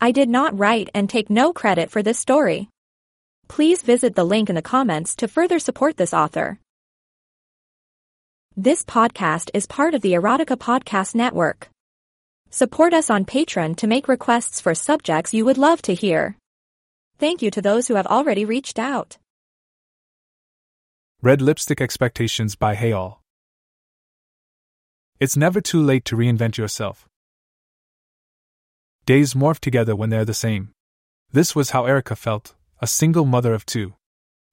I did not write and take no credit for this story. Please visit the link in the comments to further support this author. This podcast is part of the Erotica Podcast Network. Support us on Patreon to make requests for subjects you would love to hear. Thank you to those who have already reached out. Red Lipstick Expectations by HeyAll. It's never too late to reinvent yourself. Days morph together when they're the same. This was how Erica felt, a single mother of two.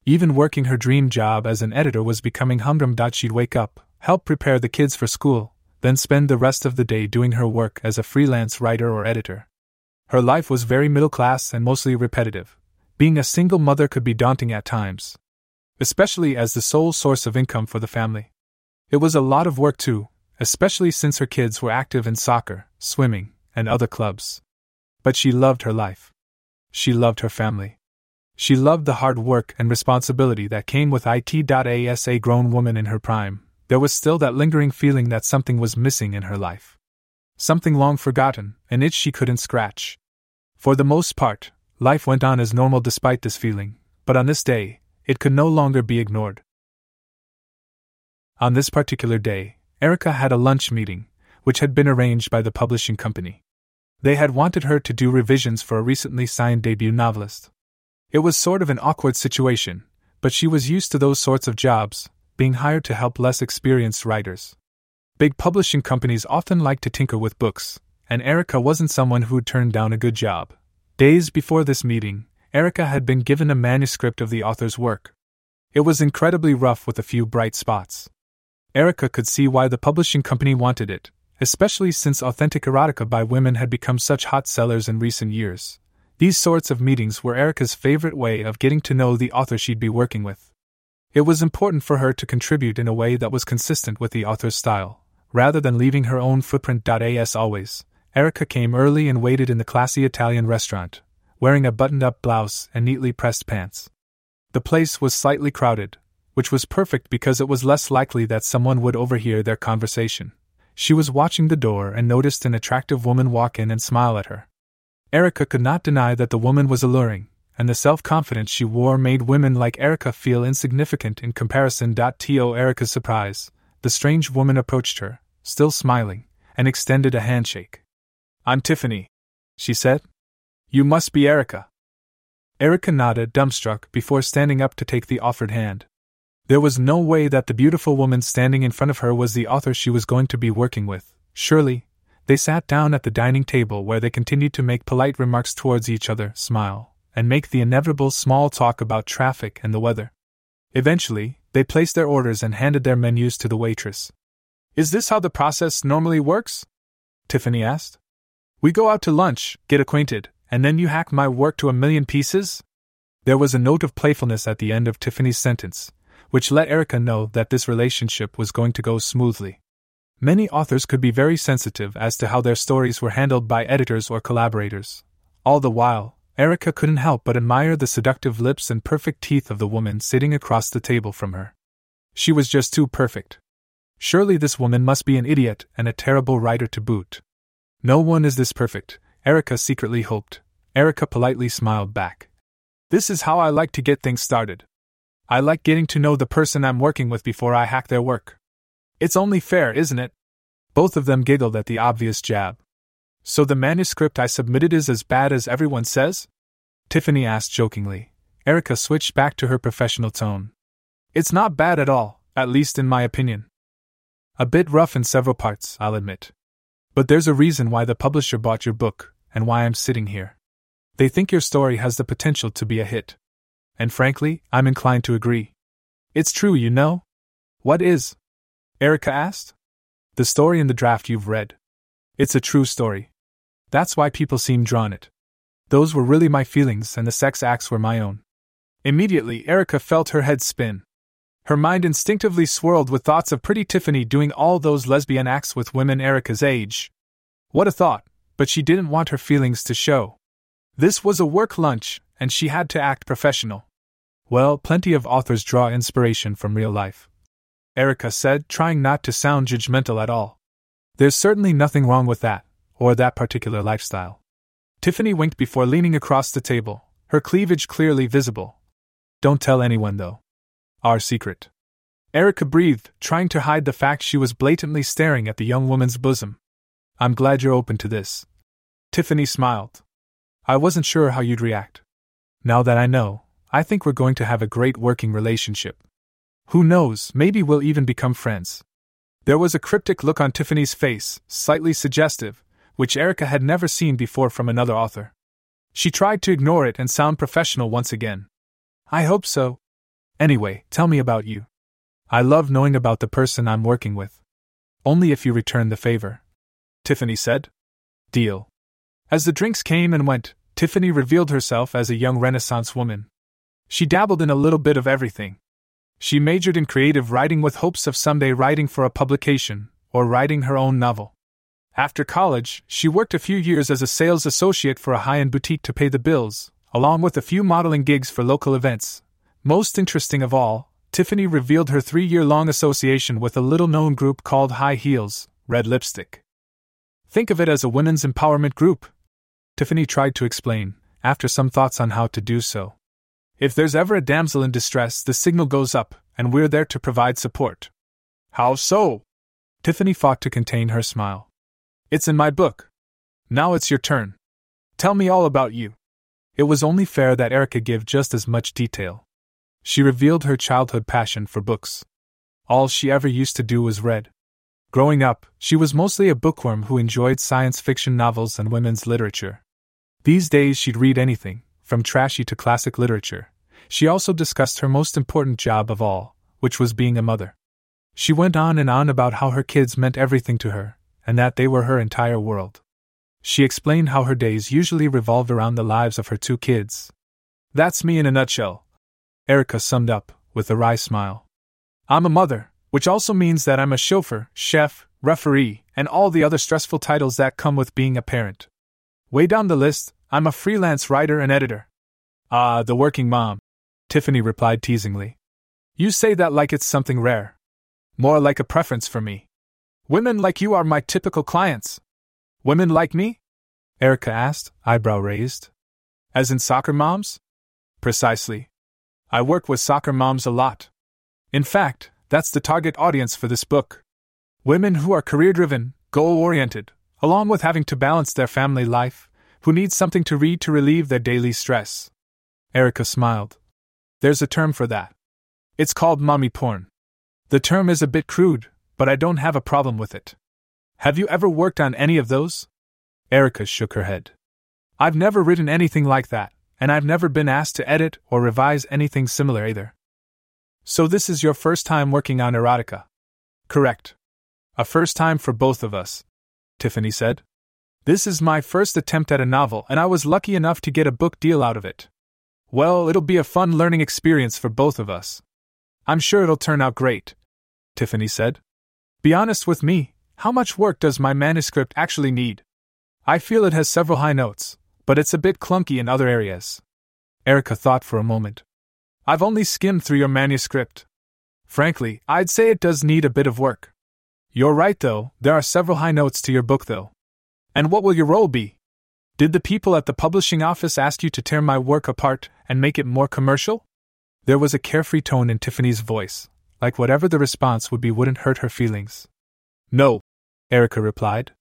Even working her dream job as an editor was becoming humdrum. She'd wake up, help prepare the kids for school, then spend the rest of the day doing her work as a freelance writer or editor. Her life was very middle class and mostly repetitive. Being a single mother could be daunting at times, especially as the sole source of income for the family. It was a lot of work too, especially since her kids were active in soccer, swimming, and other clubs. But she loved her life. She loved her family. She loved the hard work and responsibility that came with it. As a grown woman in her prime, there was still that lingering feeling that something was missing in her life. Something long forgotten, an itch she couldn't scratch. For the most part, life went on as normal despite this feeling, but on this day, it could no longer be ignored. On this particular day, Erica had a lunch meeting, which had been arranged by the publishing company. They had wanted her to do revisions for a recently signed debut novelist. It was sort of an awkward situation, but she was used to those sorts of jobs, being hired to help less experienced writers. Big publishing companies often like to tinker with books, and Erica wasn't someone who'd turn down a good job. Days before this meeting, Erica had been given a manuscript of the author's work. It was incredibly rough with a few bright spots. Erica could see why the publishing company wanted it, especially since authentic erotica by women had become such hot sellers in recent years. These sorts of meetings were Erica's favorite way of getting to know the author she'd be working with. It was important for her to contribute in a way that was consistent with the author's style, rather than leaving her own footprint. As always, Erica came early and waited in the classy Italian restaurant, wearing a buttoned-up blouse and neatly pressed pants. The place was slightly crowded, which was perfect because it was less likely that someone would overhear their conversation. She was watching the door and noticed an attractive woman walk in and smile at her. Erica could not deny that the woman was alluring, and the self-confidence she wore made women like Erica feel insignificant in comparison. To Erica's surprise, the strange woman approached her, still smiling, and extended a handshake. "I'm Tiffany," she said. "You must be Erica." Erica nodded, dumbstruck, before standing up to take the offered hand. There was no way that the beautiful woman standing in front of her was the author she was going to be working with, surely. They sat down at the dining table where they continued to make polite remarks towards each other, smile, and make the inevitable small talk about traffic and the weather. Eventually, they placed their orders and handed their menus to the waitress. "Is this how the process normally works?" Tiffany asked. "We go out to lunch, get acquainted, and then you hack my work to a million pieces?" There was a note of playfulness at the end of Tiffany's sentence, which let Erica know that this relationship was going to go smoothly. Many authors could be very sensitive as to how their stories were handled by editors or collaborators. All the while, Erica couldn't help but admire the seductive lips and perfect teeth of the woman sitting across the table from her. She was just too perfect. Surely this woman must be an idiot and a terrible writer to boot. No one is this perfect, Erica secretly hoped. Erica politely smiled back. "This is how I like to get things started. I like getting to know the person I'm working with before I hack their work. It's only fair, isn't it?" Both of them giggled at the obvious jab. "So the manuscript I submitted is as bad as everyone says?" Tiffany asked jokingly. Erica switched back to her professional tone. "It's not bad at all, at least in my opinion. A bit rough in several parts, I'll admit. But there's a reason why the publisher bought your book, and why I'm sitting here. They think your story has the potential to be a hit. And frankly, I'm inclined to agree. It's true, you know." "What is?" Erica asked. "The story in the draft you've read. It's a true story. That's why people seem drawn it. Those were really my feelings and the sex acts were my own. Immediately, Erica felt her head spin. Her mind instinctively swirled with thoughts of pretty Tiffany doing all those lesbian acts with women Erica's age. What a thought, but she didn't want her feelings to show. This was a work lunch, and she had to act professional. Well, plenty of authors draw inspiration from real life, Erica said, trying not to sound judgmental at all. There's certainly nothing wrong with that, or that particular lifestyle. Tiffany winked before leaning across the table, her cleavage clearly visible. Don't tell anyone, though. Our secret. Erica breathed, trying to hide the fact she was blatantly staring at the young woman's bosom. I'm glad you're open to this. Tiffany smiled. I wasn't sure how you'd react. Now that I know, I think we're going to have a great working relationship. Who knows, maybe we'll even become friends. There was a cryptic look on Tiffany's face, slightly suggestive, which Erica had never seen before from another author. She tried to ignore it and sound professional once again. I hope so. Anyway, tell me about you. I love knowing about the person I'm working with. Only if you return the favor, Tiffany said. Deal. As the drinks came and went, Tiffany revealed herself as a young Renaissance woman. She dabbled in a little bit of everything. She majored in creative writing with hopes of someday writing for a publication, or writing her own novel. After college, she worked a few years as a sales associate for a high-end boutique to pay the bills, along with a few modeling gigs for local events. Most interesting of all, Tiffany revealed her 3-year-long association with a little-known group called High Heels, Red Lipstick. Think of it as a women's empowerment group, Tiffany tried to explain, after some thoughts on how to do so. If there's ever a damsel in distress, the signal goes up, and we're there to provide support. How so? Tiffany fought to contain her smile. It's in my book. Now it's your turn. Tell me all about you. It was only fair that Erica give just as much detail. She revealed her childhood passion for books. All she ever used to do was read. Growing up, she was mostly a bookworm who enjoyed science fiction novels and women's literature. These days she'd read anything, from trashy to classic literature. She also discussed her most important job of all, which was being a mother. She went on and on about how her kids meant everything to her, and that they were her entire world. She explained how her days usually revolved around the lives of her 2 kids. That's me in a nutshell, Erica summed up, with a wry smile. I'm a mother, which also means that I'm a chauffeur, chef, referee, and all the other stressful titles that come with being a parent. Way down the list, I'm a freelance writer and editor. Ah, the working mom, Tiffany replied teasingly. You say that like it's something rare. More like a preference for me. Women like you are my typical clients. Women like me? Erica asked, eyebrow raised. As in soccer moms? Precisely. I work with soccer moms a lot. In fact, that's the target audience for this book. Women who are career-driven, goal-oriented, along with having to balance their family life, who need something to read to relieve their daily stress. Erica smiled. There's a term for that. It's called mommy porn. The term is a bit crude, but I don't have a problem with it. Have you ever worked on any of those? Erica shook her head. I've never written anything like that, and I've never been asked to edit or revise anything similar either. So this is your first time working on erotica? Correct. A first time for both of us, Tiffany said. This is my first attempt at a novel, and I was lucky enough to get a book deal out of it. Well, it'll be a fun learning experience for both of us. I'm sure it'll turn out great, Tiffany said. Be honest with me, how much work does my manuscript actually need? I feel it has several high notes, but it's a bit clunky in other areas. Erica thought for a moment. I've only skimmed through your manuscript. Frankly, I'd say it does need a bit of work. You're right, though, there are several high notes to your book, though. And what will your role be? Did the people at the publishing office ask you to tear my work apart and make it more commercial? There was a carefree tone in Tiffany's voice, like whatever the response would be wouldn't hurt her feelings. No, Erica replied.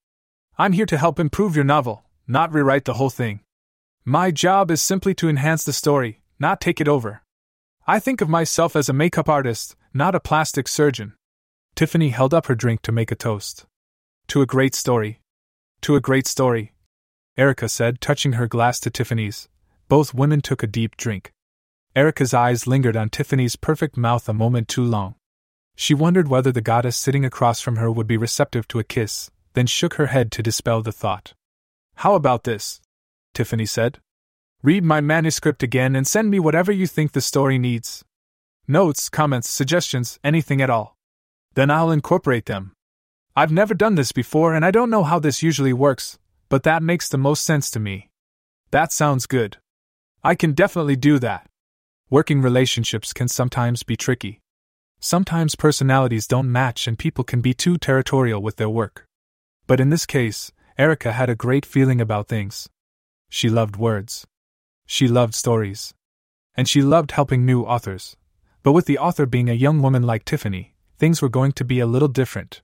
I'm here to help improve your novel, not rewrite the whole thing. My job is simply to enhance the story, not take it over. I think of myself as a makeup artist, not a plastic surgeon. Tiffany held up her drink to make a toast. To a great story. To a great story, Erica said, touching her glass to Tiffany's. Both women took a deep drink. Erica's eyes lingered on Tiffany's perfect mouth a moment too long. She wondered whether the goddess sitting across from her would be receptive to a kiss, then shook her head to dispel the thought. How about this? Tiffany said. Read my manuscript again and send me whatever you think the story needs. Notes, comments, suggestions, anything at all. Then I'll incorporate them. I've never done this before and I don't know how this usually works, but that makes the most sense to me. That sounds good. I can definitely do that. Working relationships can sometimes be tricky. Sometimes personalities don't match and people can be too territorial with their work. But in this case, Erica had a great feeling about things. She loved words. She loved stories. And she loved helping new authors. But with the author being a young woman like Tiffany, things were going to be a little different.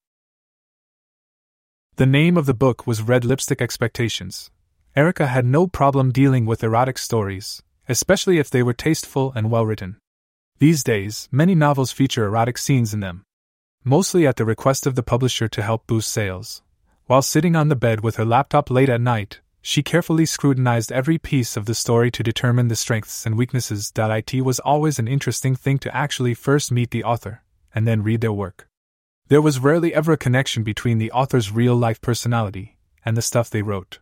The name of the book was Red Lipstick Expectations. Erica had no problem dealing with erotic stories, especially if they were tasteful and well-written. These days, many novels feature erotic scenes in them, mostly at the request of the publisher to help boost sales. While sitting on the bed with her laptop late at night, she carefully scrutinized every piece of the story to determine the strengths and weaknesses. It was always an interesting thing to actually first meet the author, and then read their work. There was rarely ever a connection between the author's real-life personality and the stuff they wrote.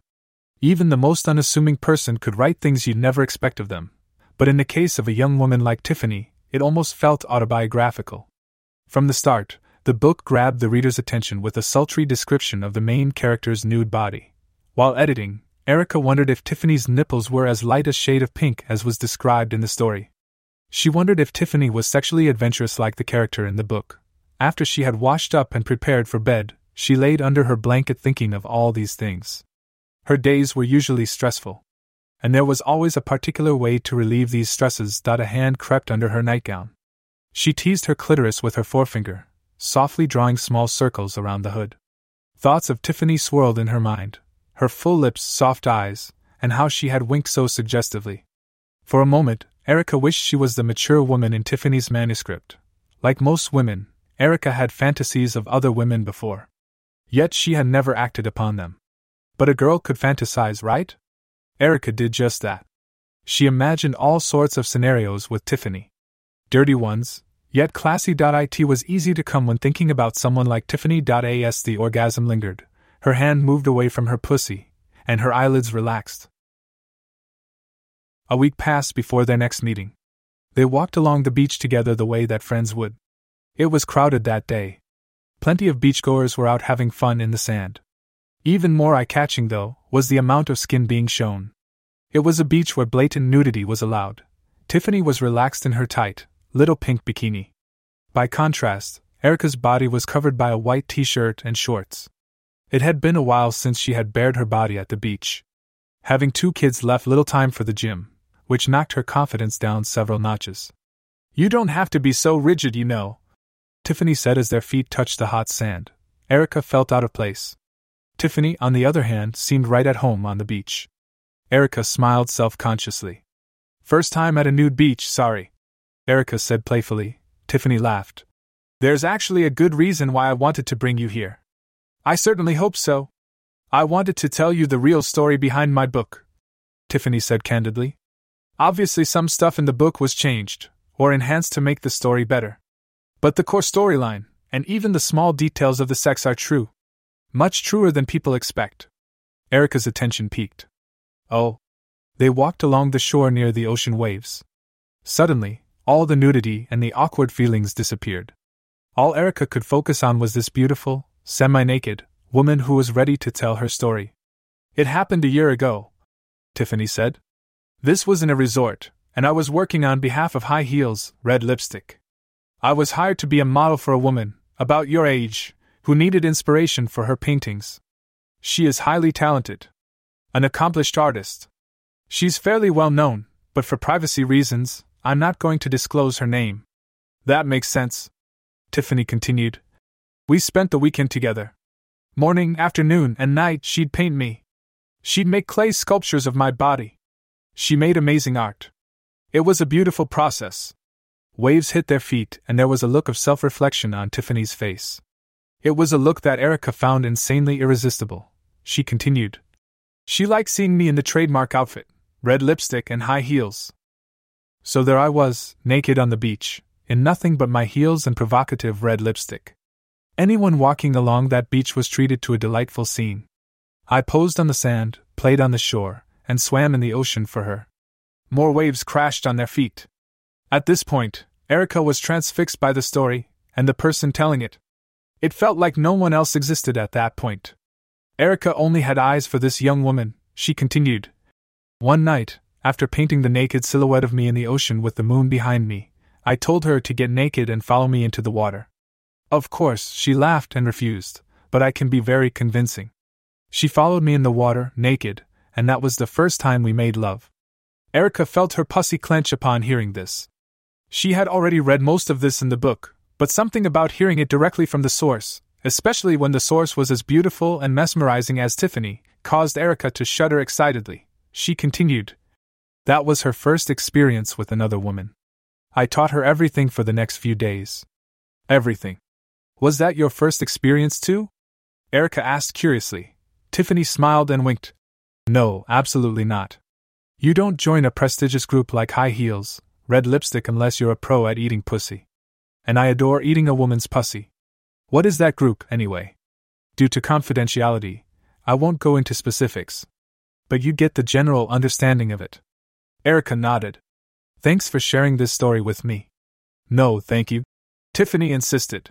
Even the most unassuming person could write things you'd never expect of them, but in the case of a young woman like Tiffany, it almost felt autobiographical. From the start, the book grabbed the reader's attention with a sultry description of the main character's nude body. While editing, Erica wondered if Tiffany's nipples were as light a shade of pink as was described in the story. She wondered if Tiffany was sexually adventurous like the character in the book. After she had washed up and prepared for bed, she laid under her blanket thinking of all these things. Her days were usually stressful, and there was always a particular way to relieve these stresses. A hand crept under her nightgown. She teased her clitoris with her forefinger, softly drawing small circles around the hood. Thoughts of Tiffany swirled in her mind, her full lips, soft eyes, and how she had winked so suggestively. For a moment, Erica wished she was the mature woman in Tiffany's manuscript. Like most women, Erica had fantasies of other women before. Yet she had never acted upon them. But a girl could fantasize, right? Erica did just that. She imagined all sorts of scenarios with Tiffany. Dirty ones, yet classy. It was easy to come when thinking about someone like Tiffany. As the orgasm lingered, her hand moved away from her pussy, and her eyelids relaxed. A week passed before their next meeting. They walked along the beach together the way that friends would. It was crowded that day. Plenty of beachgoers were out having fun in the sand. Even more eye-catching, though, was the amount of skin being shown. It was a beach where blatant nudity was allowed. Tiffany was relaxed in her tight, little pink bikini. By contrast, Erica's body was covered by a white t-shirt and shorts. It had been a while since she had bared her body at the beach. Having two kids left little time for the gym, which knocked her confidence down several notches. "You don't have to be so rigid, you know," Tiffany said as their feet touched the hot sand. Erica felt out of place. Tiffany, on the other hand, seemed right at home on the beach. Erica smiled self-consciously. "First time at a nude beach, sorry," Erica said playfully. Tiffany laughed. "There's actually a good reason why I wanted to bring you here." "I certainly hope so. I wanted to tell you the real story behind my book," Tiffany said candidly. "Obviously some stuff in the book was changed, or enhanced to make the story better. But the core storyline, and even the small details of the sex are true. Much truer than people expect." Erica's attention piqued. "Oh." They walked along the shore near the ocean waves. Suddenly, all the nudity and the awkward feelings disappeared. All Erica could focus on was this beautiful, semi-naked woman who was ready to tell her story. "It happened a year ago," Tiffany said. "This was in a resort, and I was working on behalf of High Heels, Red Lipstick. I was hired to be a model for a woman, about your age, who needed inspiration for her paintings. She is highly talented. An accomplished artist. She's fairly well known, but for privacy reasons, I'm not going to disclose her name." "That makes sense," Tiffany continued. "We spent the weekend together. Morning, afternoon, and night she'd paint me. She'd make clay sculptures of my body. She made amazing art. It was a beautiful process." Waves hit their feet and there was a look of self-reflection on Tiffany's face. It was a look that Erica found insanely irresistible. She continued. "She liked seeing me in the trademark outfit, red lipstick and high heels. So there I was, naked on the beach, in nothing but my heels and provocative red lipstick. Anyone walking along that beach was treated to a delightful scene. I posed on the sand, played on the shore, and swam in the ocean for her. more waves crashed on their feet. At this point, Erica was transfixed by the story, and the person telling it. It felt like no one else existed at that point. Erica only had eyes for this young woman, she continued. One night, after painting the naked silhouette of me in the ocean with the moon behind me, I told her to get naked and follow me into the water. Of course, she laughed and refused, but I can be very convincing. She followed me in the water, naked, and that was the first time we made love. Erica felt her pussy clench upon hearing this. She had already read most of this in the book, but something about hearing it directly from the source, especially when the source was as beautiful and mesmerizing as Tiffany, caused Erica to shudder excitedly. She continued. That was her first experience with another woman. I taught her everything for the next few days. Everything. Was that your first experience too? Erica asked curiously. Tiffany smiled and winked. No, absolutely not. You don't join a prestigious group like High Heels, Red Lipstick unless you're a pro at eating pussy. And I adore eating a woman's pussy. What is that group, anyway? Due to confidentiality, I won't go into specifics. But you get the general understanding of it. Erica nodded. Thanks for sharing this story with me. No, thank you. Tiffany insisted.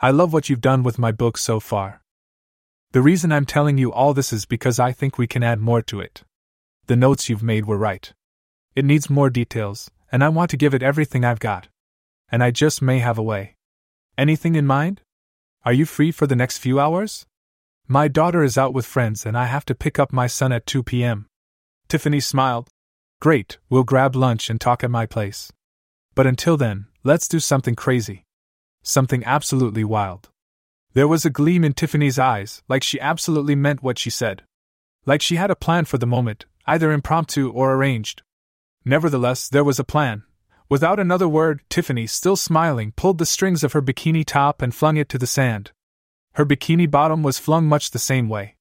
I love what you've done with my book so far. The reason I'm telling you all this is because I think we can add more to it. The notes you've made were right. It needs more details, and I want to give it everything I've got. And I just may have a way. Anything in mind? Are you free for the next few hours? My daughter is out with friends and I have to pick up my son at 2 p.m. Tiffany smiled. Great, we'll grab lunch and talk at my place. But until then, let's do something crazy. Something absolutely wild. There was a gleam in Tiffany's eyes, like she absolutely meant what she said. Like she had a plan for the moment, either impromptu or arranged. Nevertheless, there was a plan. Without another word, Tiffany, still smiling, pulled the strings of her bikini top and flung it to the sand. Her bikini bottom was flung much the same way.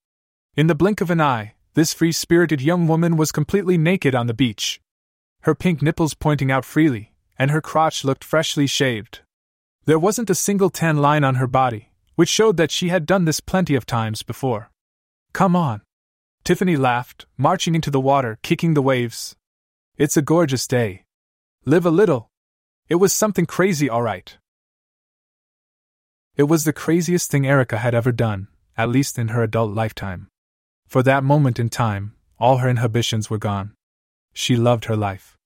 In the blink of an eye, this free-spirited young woman was completely naked on the beach. Her pink nipples pointing out freely, and her crotch looked freshly shaved. There wasn't a single tan line on her body, which showed that she had done this plenty of times before. Come on. Tiffany laughed, marching into the water, kicking the waves. It's a gorgeous day. Live a little. It was something crazy, all right. It was the craziest thing Erica had ever done, at least in her adult lifetime. For that moment in time, all her inhibitions were gone. She loved her life.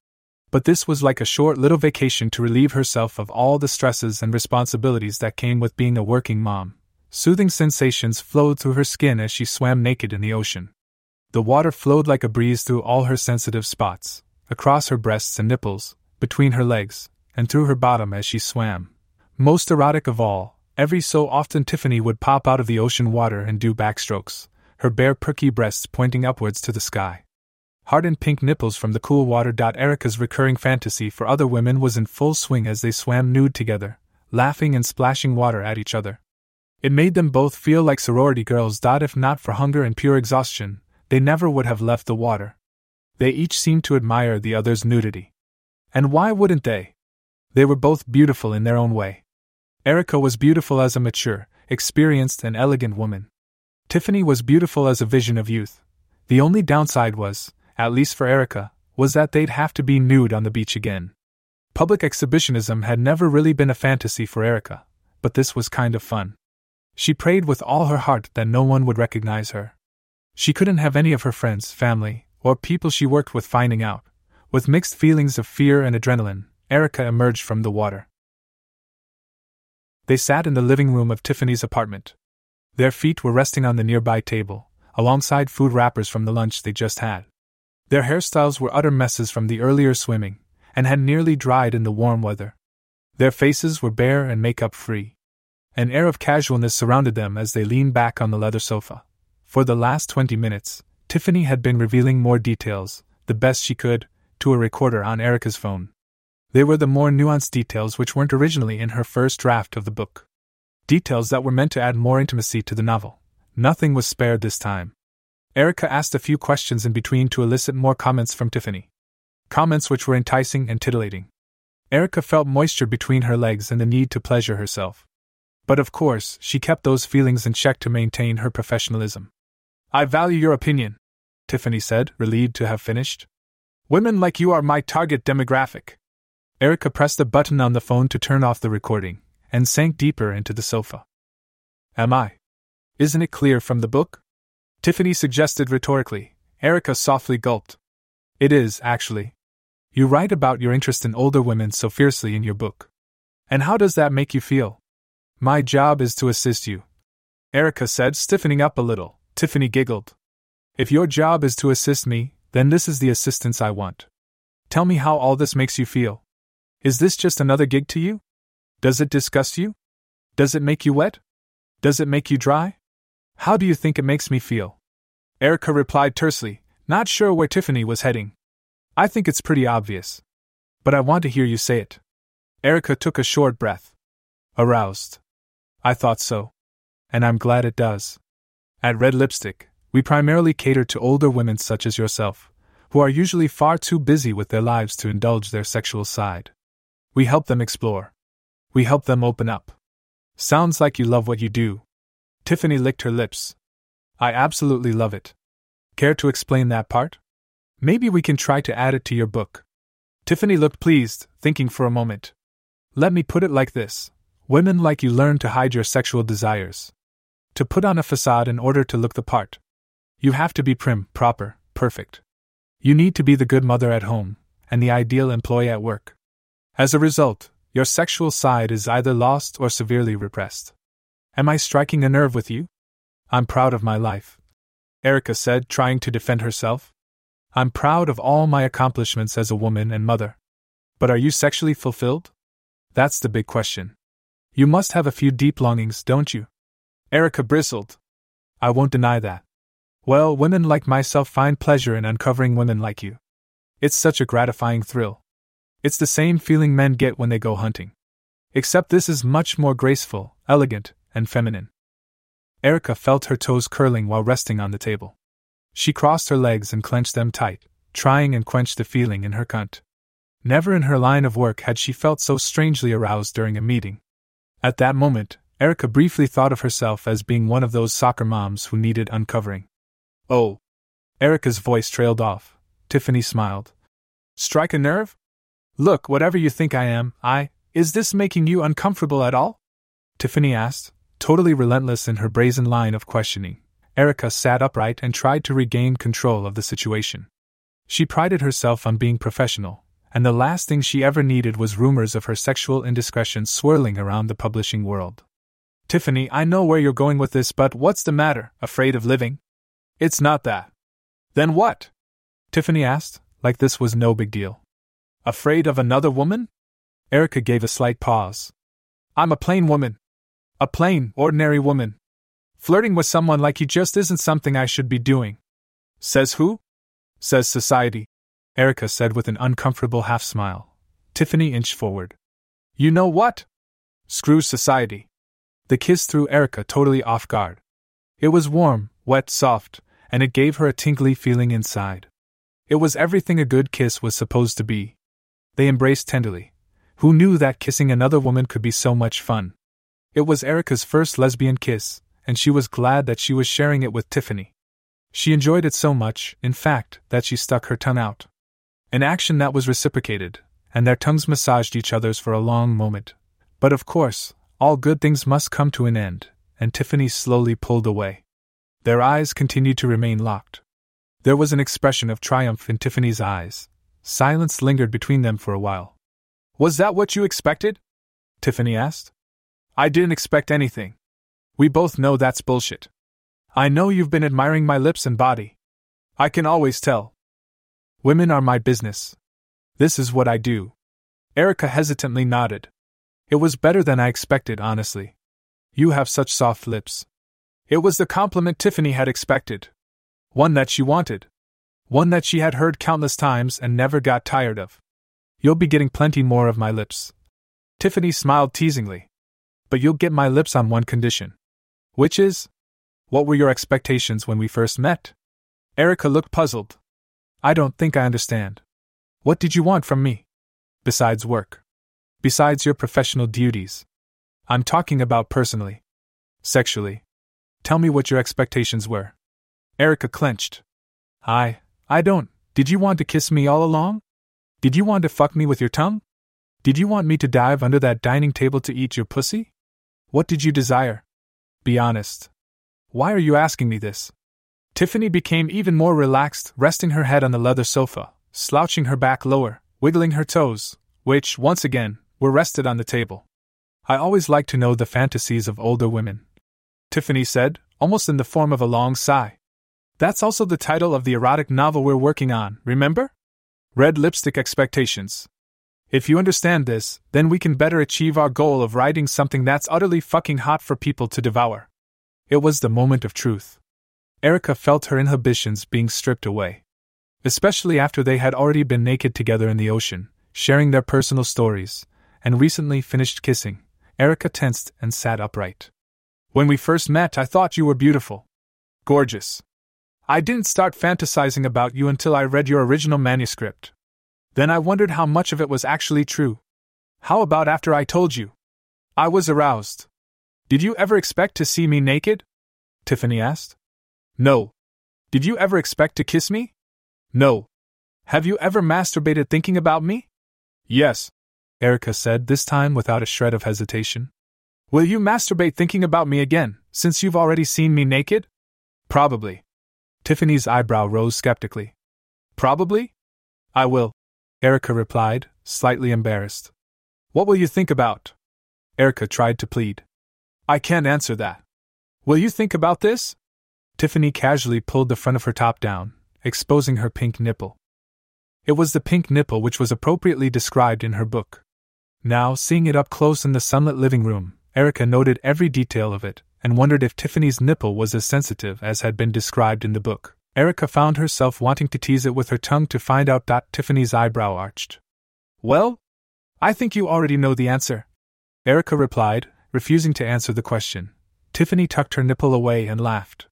But this was like a short little vacation to relieve herself of all the stresses and responsibilities that came with being a working mom. Soothing sensations flowed through her skin as she swam naked in the ocean. The water flowed like a breeze through all her sensitive spots, across her breasts and nipples, between her legs, and through her bottom as she swam. Most erotic of all, every so often Tiffany would pop out of the ocean water and do backstrokes, her bare perky breasts pointing upwards to the sky. Hardened pink nipples from the cool water. Erica's recurring fantasy for other women was in full swing as they swam nude together, laughing and splashing water at each other. It made them both feel like sorority girls. If not for hunger and pure exhaustion, they never would have left the water. They each seemed to admire the other's nudity. And why wouldn't they? They were both beautiful in their own way. Erica was beautiful as a mature, experienced, and elegant woman. Tiffany was beautiful as a vision of youth. The only downside was, at least for Erica, was that they'd have to be nude on the beach again. Public exhibitionism had never really been a fantasy for Erica, but this was kind of fun. She prayed with all her heart that no one would recognize her. She couldn't have any of her friends, family, or people she worked with finding out. With mixed feelings of fear and adrenaline, Erica emerged from the water. They sat in the living room of Tiffany's apartment. Their feet were resting on the nearby table, alongside food wrappers from the lunch they just had. Their hairstyles were utter messes from the earlier swimming, and had nearly dried in the warm weather. Their faces were bare and makeup-free. An air of casualness surrounded them as they leaned back on the leather sofa. For the last 20 minutes, Tiffany had been revealing more details, the best she could, to a recorder on Erica's phone. They were the more nuanced details which weren't originally in her first draft of the book. Details that were meant to add more intimacy to the novel. Nothing was spared this time. Erica asked a few questions in between to elicit more comments from Tiffany. Comments which were enticing and titillating. Erica felt moisture between her legs and the need to pleasure herself. But of course, she kept those feelings in check to maintain her professionalism. I value your opinion, Tiffany said, relieved to have finished. Women like you are my target demographic. Erica pressed the button on the phone to turn off the recording, and sank deeper into the sofa. Am I? Isn't it clear from the book? Tiffany suggested rhetorically. Erica softly gulped. It is, actually. You write about your interest in older women so fiercely in your book. And how does that make you feel? My job is to assist you, Erica said, stiffening up a little. Tiffany giggled. If your job is to assist me, then this is the assistance I want. Tell me how all this makes you feel. Is this just another gig to you? Does it disgust you? Does it make you wet? Does it make you dry? How do you think it makes me feel? Erica replied tersely, not sure where Tiffany was heading. I think it's pretty obvious. But I want to hear you say it. Erica took a short breath. Aroused. I thought so. And I'm glad it does. At Red Lipstick, we primarily cater to older women such as yourself, who are usually far too busy with their lives to indulge their sexual side. We help them explore. We help them open up. Sounds like you love what you do. Tiffany licked her lips. I absolutely love it. Care to explain that part? Maybe we can try to add it to your book. Tiffany looked pleased, thinking for a moment. Let me put it like this. Women like you learn to hide your sexual desires. To put on a facade in order to look the part. You have to be prim, proper, perfect. You need to be the good mother at home, and the ideal employee at work. As a result, your sexual side is either lost or severely repressed. Am I striking a nerve with you? I'm proud of my life, Erica said, trying to defend herself. I'm proud of all my accomplishments as a woman and mother. But are you sexually fulfilled? That's the big question. You must have a few deep longings, don't you? Erica bristled. I won't deny that. Well, women like myself find pleasure in uncovering women like you. It's such a gratifying thrill. It's the same feeling men get when they go hunting. Except this is much more graceful, elegant, and feminine. Erica felt her toes curling while resting on the table. She crossed her legs and clenched them tight, trying and quench the feeling in her cunt. Never in her line of work had she felt so strangely aroused during a meeting. At that moment, Erica briefly thought of herself as being one of those soccer moms who needed uncovering. Oh. Erica's voice trailed off. Tiffany smiled. Strike a nerve? Look, whatever you think I am, is this making you uncomfortable at all? Tiffany asked, totally relentless in her brazen line of questioning. Erica sat upright and tried to regain control of the situation. She prided herself on being professional, and the last thing she ever needed was rumors of her sexual indiscretions swirling around the publishing world. Tiffany, I know where you're going with this, but what's the matter? Afraid of living? It's not that. Then what? Tiffany asked, like this was no big deal. Afraid of another woman? Erica gave a slight pause. I'm a plain woman. A plain, ordinary woman. Flirting with someone like you just isn't something I should be doing. Says who? Says society, Erica said with an uncomfortable half-smile. Tiffany inched forward. You know what? Screw society. The kiss threw Erica totally off guard. It was warm, wet, soft, and it gave her a tingly feeling inside. It was everything a good kiss was supposed to be. They embraced tenderly. Who knew that kissing another woman could be so much fun? It was Erica's first lesbian kiss, and she was glad that she was sharing it with Tiffany. She enjoyed it so much, in fact, that she stuck her tongue out. An action that was reciprocated, and their tongues massaged each other's for a long moment. But of course, all good things must come to an end, and Tiffany slowly pulled away. Their eyes continued to remain locked. There was an expression of triumph in Tiffany's eyes. Silence lingered between them for a while. Was that what you expected? Tiffany asked. I didn't expect anything. We both know that's bullshit. I know you've been admiring my lips and body. I can always tell. Women are my business. This is what I do. Erica hesitantly nodded. It was better than I expected, honestly. You have such soft lips. It was the compliment Tiffany had expected. One that she wanted. One that she had heard countless times and never got tired of. You'll be getting plenty more of my lips. Tiffany smiled teasingly. But you'll get my lips on one condition. Which is? What were your expectations when we first met? Erica looked puzzled. I don't think I understand. What did you want from me? Besides work. Besides your professional duties. I'm talking about personally. Sexually. Tell me what your expectations were. Erica clenched. I don't, Did you want to kiss me all along? Did you want to fuck me with your tongue? Did you want me to dive under that dining table to eat your pussy? What did you desire? Be honest. Why are you asking me this? Tiffany became even more relaxed, resting her head on the leather sofa, slouching her back lower, wiggling her toes, which, once again, were rested on the table. I always like to know the fantasies of older women, Tiffany said, almost in the form of a long sigh. That's also the title of the erotic novel we're working on, remember? Red Lipstick Expectations. If you understand this, then we can better achieve our goal of writing something that's utterly fucking hot for people to devour. It was the moment of truth. Erica felt her inhibitions being stripped away, especially after they had already been naked together in the ocean, sharing their personal stories, and recently finished kissing. Erica tensed and sat upright. When we first met, I thought you were beautiful. Gorgeous. I didn't start fantasizing about you until I read your original manuscript. Then I wondered how much of it was actually true. How about after I told you? I was aroused. Did you ever expect to see me naked? Tiffany asked. No. Did you ever expect to kiss me? No. Have you ever masturbated thinking about me? Yes, Erica said, this time without a shred of hesitation. Will you masturbate thinking about me again, since you've already seen me naked? Probably. Tiffany's eyebrow rose skeptically. Probably? I will, Erica replied, slightly embarrassed. What will you think about? Erica tried to plead. I can't answer that. Will you think about this? Tiffany casually pulled the front of her top down, exposing her pink nipple. It was the pink nipple which was appropriately described in her book. Now, seeing it up close in the sunlit living room, Erica noted every detail of it, and wondered if Tiffany's nipple was as sensitive as had been described in the book. Erica found herself wanting to tease it with her tongue to find out. Tiffany's eyebrow arched. Well, I think you already know the answer, Erica replied, refusing to answer the question. Tiffany tucked her nipple away and laughed.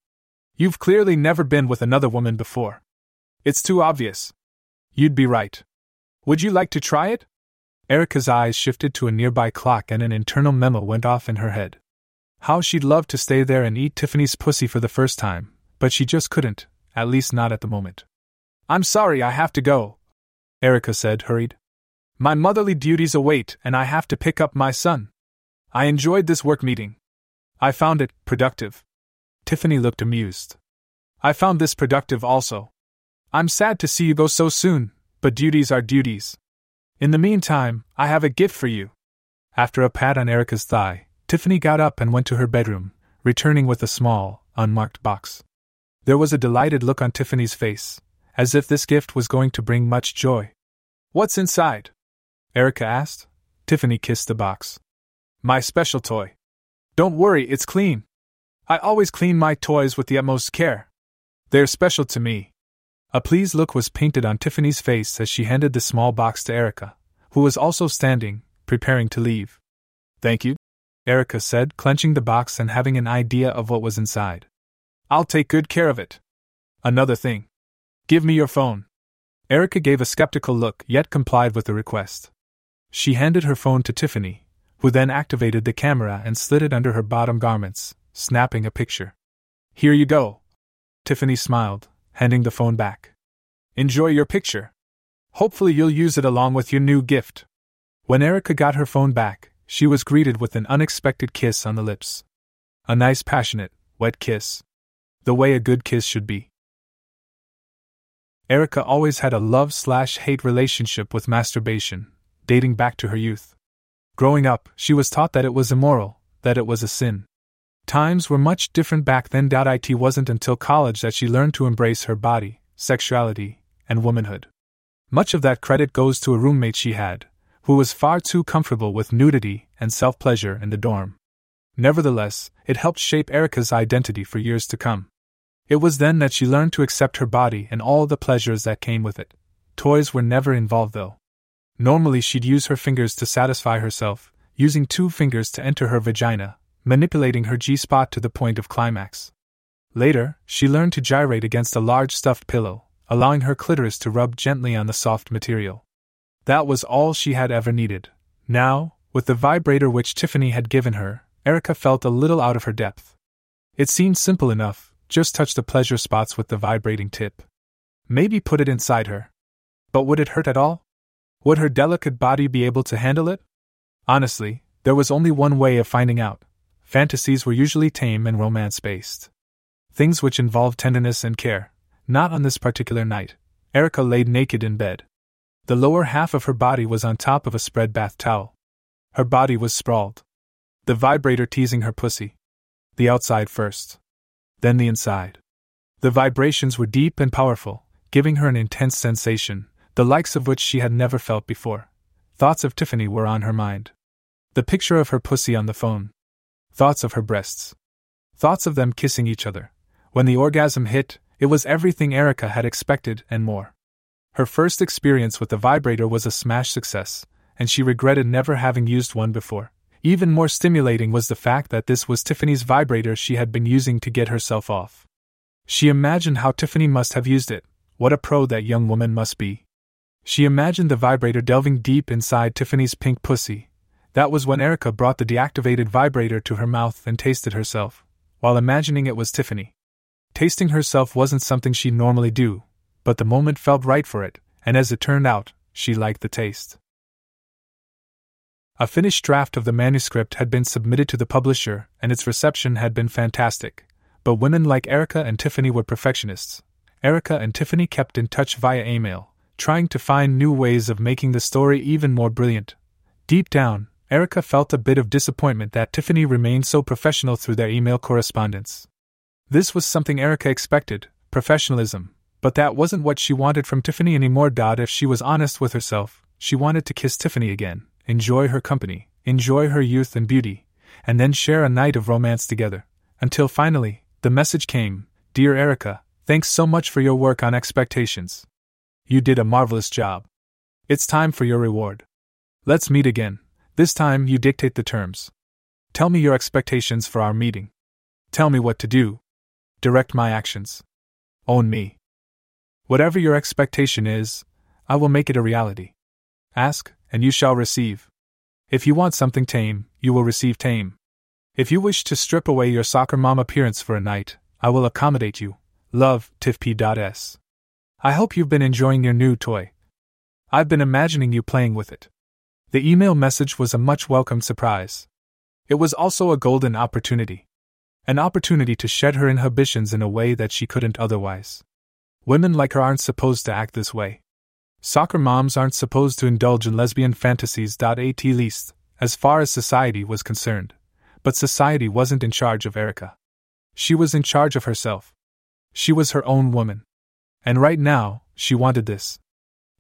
You've clearly never been with another woman before. It's too obvious. You'd be right. Would you like to try it? Erica's eyes shifted to a nearby clock and an internal memo went off in her head. How she'd love to stay there and eat Tiffany's pussy for the first time, but she just couldn't, at least not at the moment. I'm sorry, I have to go, Erica said, hurried. My motherly duties await and I have to pick up my son. I enjoyed this work meeting. I found it productive. Tiffany looked amused. I found this productive also. I'm sad to see you go so soon, but duties are duties. In the meantime, I have a gift for you. After a pat on Erica's thigh, Tiffany got up and went to her bedroom, returning with a small, unmarked box. There was a delighted look on Tiffany's face, as if this gift was going to bring much joy. What's inside? Erica asked. Tiffany kissed the box. My special toy. Don't worry, it's clean. I always clean my toys with the utmost care. They're special to me. A pleased look was painted on Tiffany's face as she handed the small box to Erica, who was also standing, preparing to leave. Thank you, Erica said, clenching the box and having an idea of what was inside. I'll take good care of it. Another thing. Give me your phone. Erica gave a skeptical look, yet complied with the request. She handed her phone to Tiffany, who then activated the camera and slid it under her bottom garments, snapping a picture. Here you go. Tiffany smiled, handing the phone back. Enjoy your picture. Hopefully you'll use it along with your new gift. When Erica got her phone back, she was greeted with an unexpected kiss on the lips. A nice, passionate, wet kiss. The way a good kiss should be. Erica always had a love/hate relationship with masturbation, dating back to her youth. Growing up, she was taught that it was immoral, that it was a sin. Times were much different back then. It wasn't until college that she learned to embrace her body, sexuality, and womanhood. Much of that credit goes to a roommate she had, who was far too comfortable with nudity and self-pleasure in the dorm. Nevertheless, it helped shape Erica's identity for years to come. It was then that she learned to accept her body and all the pleasures that came with it. Toys were never involved though. Normally she'd use her fingers to satisfy herself, using two fingers to enter her vagina, manipulating her G-spot to the point of climax. Later, she learned to gyrate against a large stuffed pillow, allowing her clitoris to rub gently on the soft material. That was all she had ever needed. Now, with the vibrator which Tiffany had given her, Erica felt a little out of her depth. It seemed simple enough, just touch the pleasure spots with the vibrating tip. Maybe put it inside her. But would it hurt at all? Would her delicate body be able to handle it? Honestly, there was only one way of finding out. Fantasies were usually tame and romance-based. Things which involved tenderness and care. Not on this particular night. Erica laid naked in bed. The lower half of her body was on top of a spread bath towel. Her body was sprawled. The vibrator teasing her pussy. The outside first. Then the inside. The vibrations were deep and powerful, giving her an intense sensation, the likes of which she had never felt before. Thoughts of Tiffany were on her mind. The picture of her pussy on the phone. Thoughts of her breasts. Thoughts of them kissing each other. When the orgasm hit, it was everything Erica had expected and more. Her first experience with the vibrator was a smash success, and she regretted never having used one before. Even more stimulating was the fact that this was Tiffany's vibrator she had been using to get herself off. She imagined how Tiffany must have used it. What a pro that young woman must be. She imagined the vibrator delving deep inside Tiffany's pink pussy. That was when Erica brought the deactivated vibrator to her mouth and tasted herself, while imagining it was Tiffany. Tasting herself wasn't something she'd normally do, but the moment felt right for it, and as it turned out, she liked the taste. A finished draft of the manuscript had been submitted to the publisher, and its reception had been fantastic. But women like Erica and Tiffany were perfectionists. Erica and Tiffany kept in touch via email, trying to find new ways of making the story even more brilliant. Deep down, Erica felt a bit of disappointment that Tiffany remained so professional through their email correspondence. This was something Erica expected, professionalism, but that wasn't what she wanted from Tiffany anymore. If she was honest with herself, she wanted to kiss Tiffany again, enjoy her company, enjoy her youth and beauty, and then share a night of romance together. Until finally, the message came, "Dear Erica, thanks so much for your work on Expectations. You did a marvelous job. It's time for your reward. Let's meet again. This time you dictate the terms. Tell me your expectations for our meeting. Tell me what to do. Direct my actions. Own me. Whatever your expectation is, I will make it a reality. Ask, and you shall receive. If you want something tame, you will receive tame. If you wish to strip away your soccer mom appearance for a night, I will accommodate you. Love, Tiff P.S. I hope you've been enjoying your new toy. I've been imagining you playing with it." The email message was a much welcomed surprise. It was also a golden opportunity. An opportunity to shed her inhibitions in a way that she couldn't otherwise. Women like her aren't supposed to act this way. Soccer moms aren't supposed to indulge in lesbian fantasies, at least, as far as society was concerned. But society wasn't in charge of Erica. She was in charge of herself. She was her own woman. And right now, she wanted this.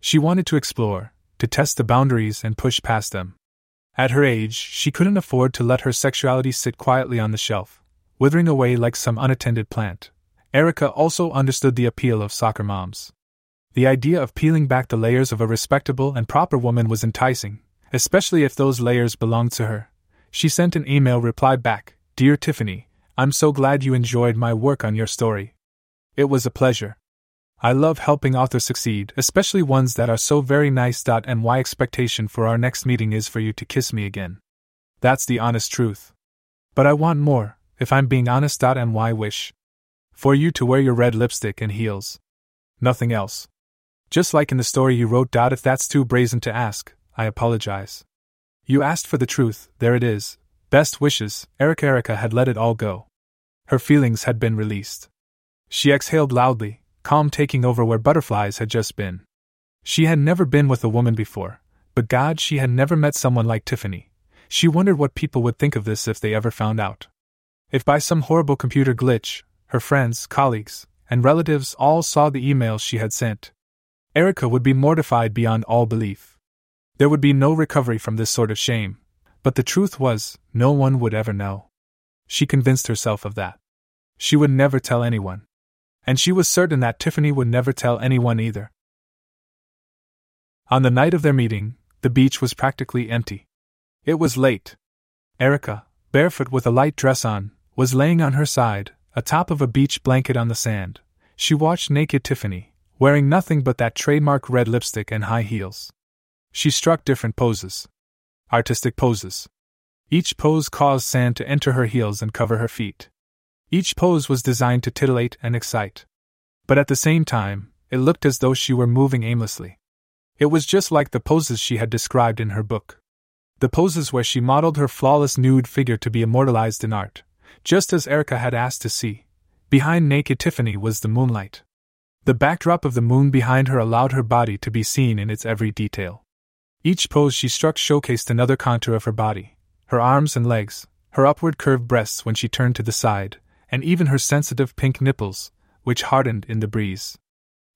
She wanted to explore, to test the boundaries and push past them. At her age, she couldn't afford to let her sexuality sit quietly on the shelf, withering away like some unattended plant. Erica also understood the appeal of soccer moms. The idea of peeling back the layers of a respectable and proper woman was enticing, especially if those layers belonged to her. She sent an email reply back, "Dear Tiffany, I'm so glad you enjoyed my work on your story. It was a pleasure. I love helping authors succeed, especially ones that are so very nice. My expectation for our next meeting is for you to kiss me again. That's the honest truth. But I want more, if I'm being honest. My wish. For you to wear your red lipstick and heels. Nothing else. Just like in the story you wrote. If that's too brazen to ask, I apologize. You asked for the truth, there it is. Best wishes." Erica had let it all go. Her feelings had been released. She exhaled loudly, calm taking over where butterflies had just been. She had never been with a woman before, but God, she had never met someone like Tiffany. She wondered what people would think of this if they ever found out. If by some horrible computer glitch, her friends, colleagues, and relatives all saw the emails she had sent. Erica would be mortified beyond all belief. There would be no recovery from this sort of shame, but the truth was, no one would ever know. She convinced herself of that. She would never tell anyone. And she was certain that Tiffany would never tell anyone either. On the night of their meeting, the beach was practically empty. It was late. Erica, barefoot with a light dress on, was laying on her side, atop of a beach blanket on the sand. She watched naked Tiffany, wearing nothing but that trademark red lipstick and high heels. She struck different poses. Artistic poses. Each pose caused sand to enter her heels and cover her feet. Each pose was designed to titillate and excite. But at the same time, it looked as though she were moving aimlessly. It was just like the poses she had described in her book. The poses where she modeled her flawless nude figure to be immortalized in art, just as Erica had asked to see. Behind naked Tiffany was the moonlight. The backdrop of the moon behind her allowed her body to be seen in its every detail. Each pose she struck showcased another contour of her body, her arms and legs, her upward curved breasts when she turned to the side, and even her sensitive pink nipples, which hardened in the breeze.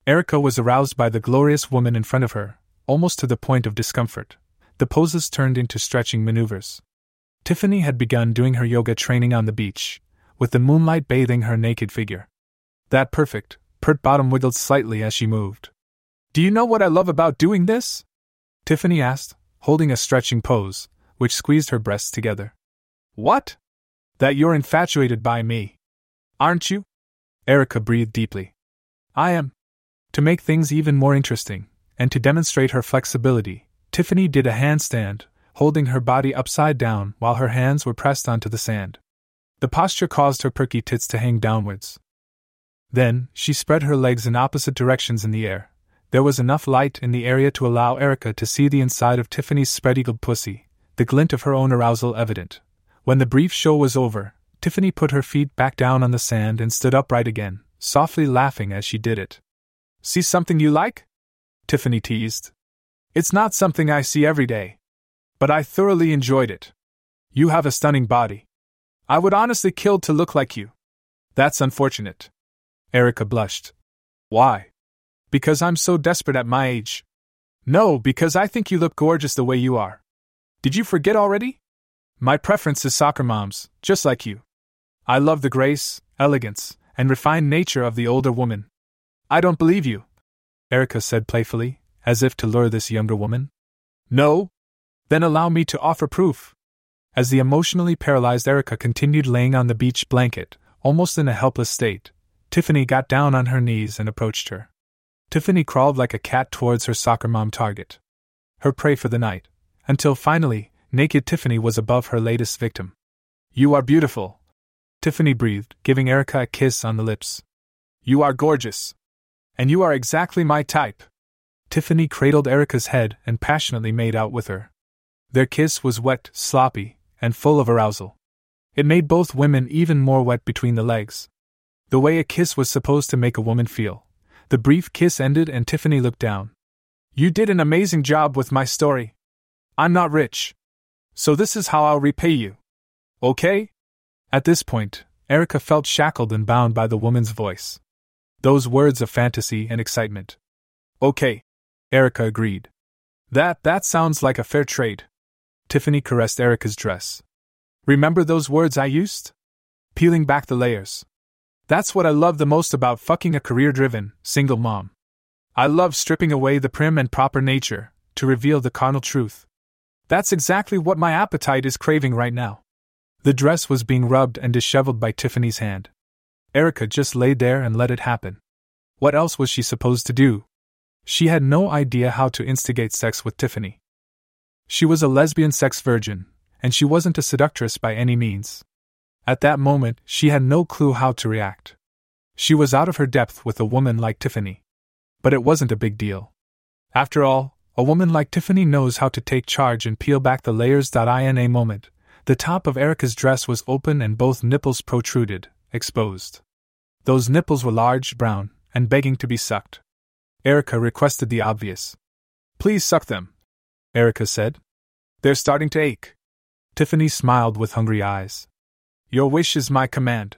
Erica was aroused by the glorious woman in front of her, almost to the point of discomfort. The poses turned into stretching maneuvers. Tiffany had begun doing her yoga training on the beach, with the moonlight bathing her naked figure. That perfect, pert bottom wiggled slightly as she moved. "Do you know what I love about doing this?" Tiffany asked, holding a stretching pose, which squeezed her breasts together. "What?" "That you're infatuated by me. Aren't you?" Erica breathed deeply. "I am." To make things even more interesting, and to demonstrate her flexibility, Tiffany did a handstand, holding her body upside down while her hands were pressed onto the sand. The posture caused her perky tits to hang downwards. Then, she spread her legs in opposite directions in the air. There was enough light in the area to allow Erica to see the inside of Tiffany's spread-eagled pussy, the glint of her own arousal evident. When the brief show was over, Tiffany put her feet back down on the sand and stood upright again, softly laughing as she did it. "See something you like?" Tiffany teased. "It's not something I see every day. But I thoroughly enjoyed it. You have a stunning body. I would honestly kill to look like you." "That's unfortunate." Erica blushed. "Why?" "Because I'm so desperate at my age." "No, because I think you look gorgeous the way you are. Did you forget already? My preference is soccer moms, just like you. I love the grace, elegance, and refined nature of the older woman." "I don't believe you," Erica said playfully, as if to lure this younger woman. "No? Then allow me to offer proof." As the emotionally paralyzed Erica continued laying on the beach blanket, almost in a helpless state, Tiffany got down on her knees and approached her. Tiffany crawled like a cat towards her soccer mom target, her prey for the night, until finally, naked Tiffany was above her latest victim. "You are beautiful," Tiffany breathed, giving Erica a kiss on the lips. "You are gorgeous. And you are exactly my type." Tiffany cradled Erica's head and passionately made out with her. Their kiss was wet, sloppy, and full of arousal. It made both women even more wet between the legs. The way a kiss was supposed to make a woman feel. The brief kiss ended and Tiffany looked down. "You did an amazing job with my story. I'm not rich. So this is how I'll repay you. Okay?" At this point, Erica felt shackled and bound by the woman's voice. Those words of fantasy and excitement. "Okay," Erica agreed. That sounds like a fair trade." Tiffany caressed Erica's dress. "Remember those words I used? Peeling back the layers. That's what I love the most about fucking a career-driven, single mom. I love stripping away the prim and proper nature to reveal the carnal truth. That's exactly what my appetite is craving right now." The dress was being rubbed and disheveled by Tiffany's hand. Erica just lay there and let it happen. What else was she supposed to do? She had no idea how to instigate sex with Tiffany. She was a lesbian sex virgin, and she wasn't a seductress by any means. At that moment, she had no clue how to react. She was out of her depth with a woman like Tiffany. But it wasn't a big deal. After all, a woman like Tiffany knows how to take charge and peel back the layers. In a moment, the top of Erica's dress was open and both nipples protruded, exposed. Those nipples were large, brown, and begging to be sucked. Erica requested the obvious. "Please suck them," Erica said. "They're starting to ache." Tiffany smiled with hungry eyes. "Your wish is my command."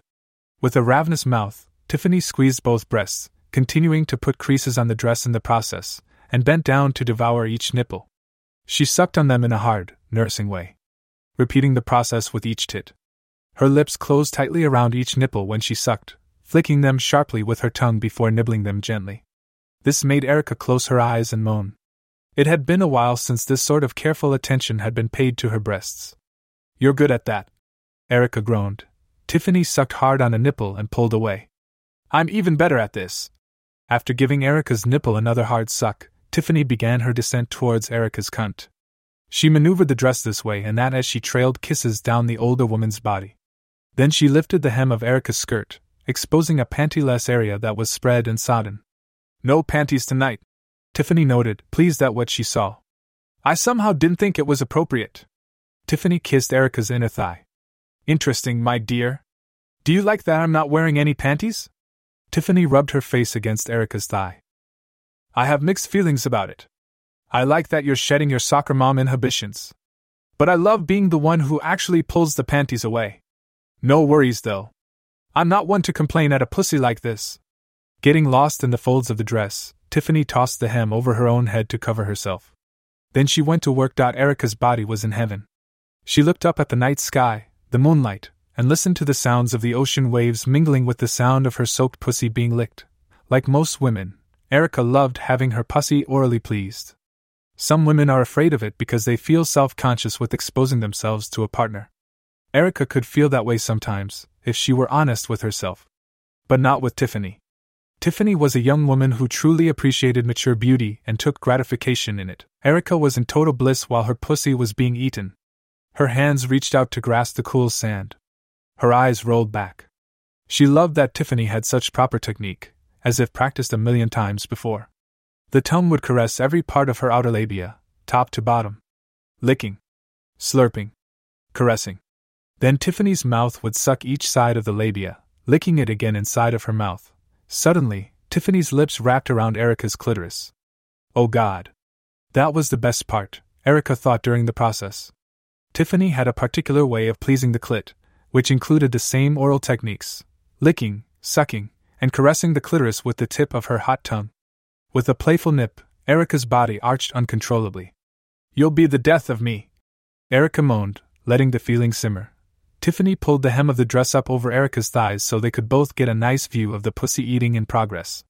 With a ravenous mouth, Tiffany squeezed both breasts, continuing to put creases on the dress in the process, and bent down to devour each nipple. She sucked on them in a hard, nursing way, repeating the process with each tit. Her lips closed tightly around each nipple when she sucked, flicking them sharply with her tongue before nibbling them gently. This made Erica close her eyes and moan. It had been a while since this sort of careful attention had been paid to her breasts. "You're good at that," Erica groaned. Tiffany sucked hard on a nipple and pulled away. "I'm even better at this." After giving Erica's nipple another hard suck, Tiffany began her descent towards Erica's cunt. She maneuvered the dress this way and that as she trailed kisses down the older woman's body. Then she lifted the hem of Erica's skirt, exposing a pantyless area that was spread and sodden. No panties tonight, Tiffany noted, pleased at what she saw. I somehow didn't think it was appropriate. Tiffany kissed Erica's inner thigh. Interesting, my dear. Do you like that I'm not wearing any panties? Tiffany rubbed her face against Erica's thigh. I have mixed feelings about it. I like that you're shedding your soccer mom inhibitions. But I love being the one who actually pulls the panties away. No worries, though. I'm not one to complain at a pussy like this. Getting lost in the folds of the dress, Tiffany tossed the hem over her own head to cover herself. Then she went to work. Erica's body was in heaven. She looked up at the night sky, the moonlight, and listened to the sounds of the ocean waves mingling with the sound of her soaked pussy being licked. Like most women, Erica loved having her pussy orally pleased. Some women are afraid of it because they feel self-conscious with exposing themselves to a partner. Erica could feel that way sometimes, if she were honest with herself. But not with Tiffany. Tiffany was a young woman who truly appreciated mature beauty and took gratification in it. Erica was in total bliss while her pussy was being eaten. Her hands reached out to grasp the cool sand. Her eyes rolled back. She loved that Tiffany had such proper technique, as if practiced 1,000,000 times before. The tongue would caress every part of her outer labia, top to bottom. Licking. Slurping. Caressing. Then Tiffany's mouth would suck each side of the labia, licking it again inside of her mouth. Suddenly, Tiffany's lips wrapped around Erica's clitoris. Oh God. That was the best part, Erica thought during the process. Tiffany had a particular way of pleasing the clit, which included the same oral techniques, licking, sucking, and caressing the clitoris with the tip of her hot tongue. With a playful nip, Erica's body arched uncontrollably. You'll be the death of me, Erica moaned, letting the feeling simmer. Tiffany pulled the hem of the dress up over Erica's thighs so they could both get a nice view of the pussy eating in progress.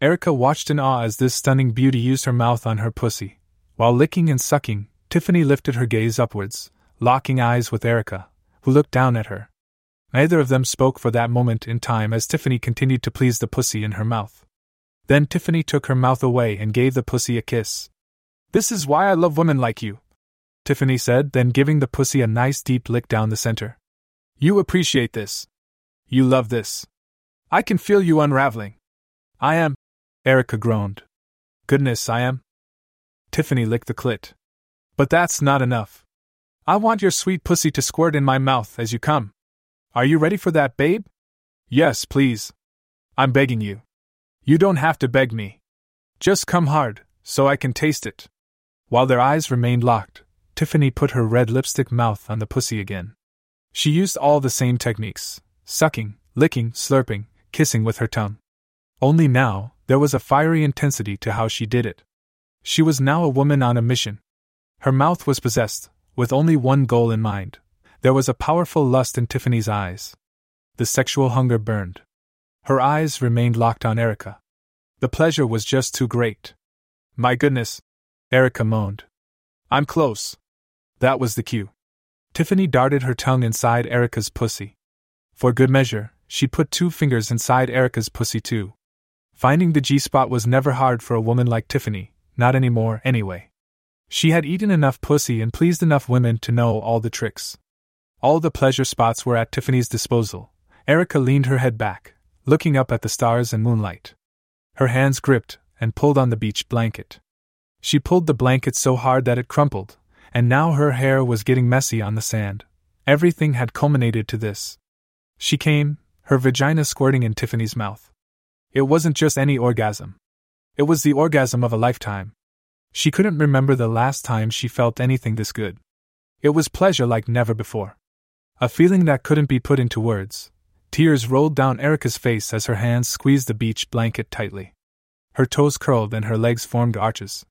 Erica watched in awe as this stunning beauty used her mouth on her pussy. While licking and sucking, Tiffany lifted her gaze upwards, locking eyes with Erica, who looked down at her. Neither of them spoke for that moment in time as Tiffany continued to please the pussy in her mouth. Then Tiffany took her mouth away and gave the pussy a kiss. This is why I love women like you, Tiffany said, then giving the pussy a nice deep lick down the center. You appreciate this. You love this. I can feel you unraveling. I am, Erica groaned. Goodness, I am. Tiffany licked the clit. But that's not enough. I want your sweet pussy to squirt in my mouth as you come. Are you ready for that, babe? Yes, please. I'm begging you. You don't have to beg me. Just come hard, so I can taste it. While their eyes remained locked, Tiffany put her red lipstick mouth on the pussy again. She used all the same techniques, sucking, licking, slurping, kissing with her tongue. Only now, there was a fiery intensity to how she did it. She was now a woman on a mission. Her mouth was possessed, with only one goal in mind. There was a powerful lust in Tiffany's eyes. The sexual hunger burned. Her eyes remained locked on Erica. The pleasure was just too great. My goodness, Erica moaned. I'm close. That was the cue. Tiffany darted her tongue inside Erica's pussy. For good measure, she put two fingers inside Erica's pussy too. Finding the G-spot was never hard for a woman like Tiffany, not anymore anyway. She had eaten enough pussy and pleased enough women to know all the tricks. All the pleasure spots were at Tiffany's disposal. Erica leaned her head back, looking up at the stars and moonlight. Her hands gripped and pulled on the beach blanket. She pulled the blanket so hard that it crumpled, and now her hair was getting messy on the sand. Everything had culminated to this. She came, her vagina squirting in Tiffany's mouth. It wasn't just any orgasm. It was the orgasm of a lifetime. She couldn't remember the last time she felt anything this good. It was pleasure like never before. A feeling that couldn't be put into words. Tears rolled down Erica's face as her hands squeezed the beach blanket tightly. Her toes curled and her legs formed arches.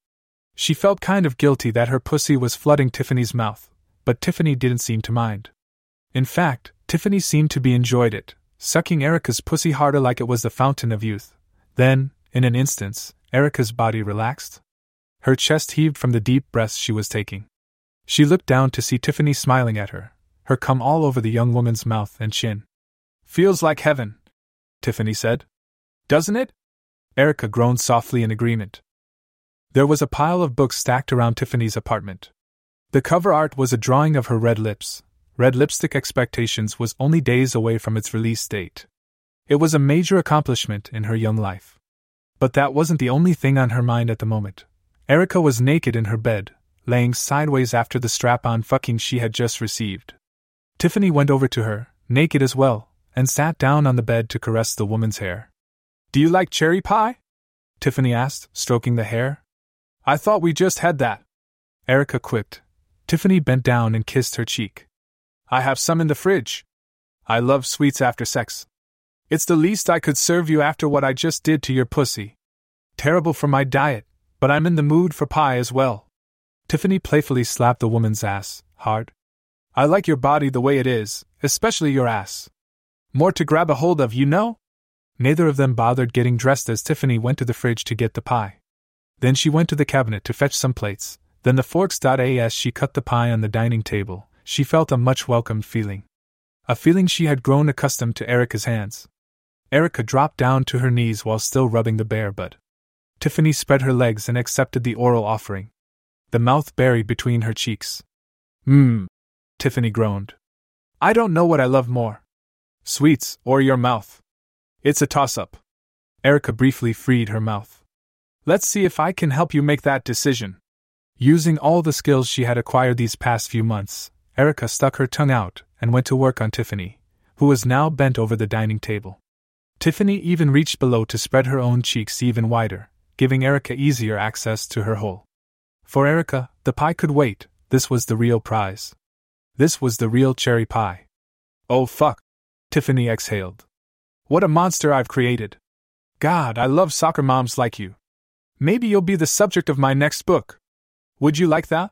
She felt kind of guilty that her pussy was flooding Tiffany's mouth, but Tiffany didn't seem to mind. In fact, Tiffany seemed to be enjoyed it, sucking Erica's pussy harder like it was the fountain of youth. Then, in an instant, Erica's body relaxed. Her chest heaved from the deep breaths she was taking. She looked down to see Tiffany smiling at her. Her cum all over the young woman's mouth and chin. Feels like heaven, Tiffany said. Doesn't it? Erica groaned softly in agreement. There was a pile of books stacked around Tiffany's apartment. The cover art was a drawing of her red lips. Red Lipstick Expectations was only days away from its release date. It was a major accomplishment in her young life. But that wasn't the only thing on her mind at the moment. Erica was naked in her bed, laying sideways after the strap-on fucking she had just received. Tiffany went over to her, naked as well, and sat down on the bed to caress the woman's hair. "Do you like cherry pie?" Tiffany asked, stroking the hair. "I thought we just had that," Erica quipped. Tiffany bent down and kissed her cheek. "I have some in the fridge. I love sweets after sex. It's the least I could serve you after what I just did to your pussy. Terrible for my diet, but I'm in the mood for pie as well." Tiffany playfully slapped the woman's ass, hard. "I like your body the way it is, especially your ass. More to grab a hold of, you know?" Neither of them bothered getting dressed as Tiffany went to the fridge to get the pie. Then she went to the cabinet to fetch some plates, then the forks. As she cut the pie on the dining table, she felt a much welcomed feeling. A feeling she had grown accustomed to Erica's hands. Erica dropped down to her knees while still rubbing the bare bud. Tiffany spread her legs and accepted the oral offering, the mouth buried between her cheeks. Tiffany groaned. "I don't know what I love more. Sweets or your mouth. It's a toss-up." Erica briefly freed her mouth. "Let's see if I can help you make that decision." Using all the skills she had acquired these past few months, Erica stuck her tongue out and went to work on Tiffany, who was now bent over the dining table. Tiffany even reached below to spread her own cheeks even wider, giving Erica easier access to her hole. For Erica, the pie could wait. This was the real prize. This was the real cherry pie. "Oh fuck," Tiffany exhaled. "What a monster I've created. God, I love soccer moms like you. Maybe you'll be the subject of my next book. Would you like that?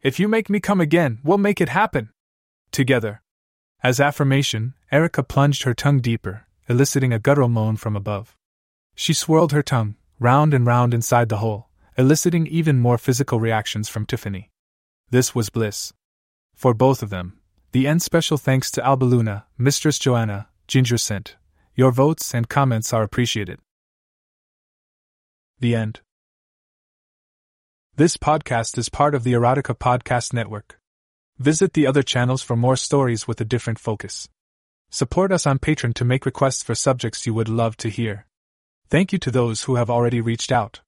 If you make me come again, we'll make it happen. Together." As affirmation, Erica plunged her tongue deeper, eliciting a guttural moan from above. She swirled her tongue, round and round inside the hole, eliciting even more physical reactions from Tiffany. This was bliss. For both of them, the end special thanks to Albaluna, Mistress Joanna, Ginger Scent. Your votes and comments are appreciated. The end. This podcast is part of the Erotica Podcast Network. Visit the other channels for more stories with a different focus. Support us on Patreon to make requests for subjects you would love to hear. Thank you to those who have already reached out.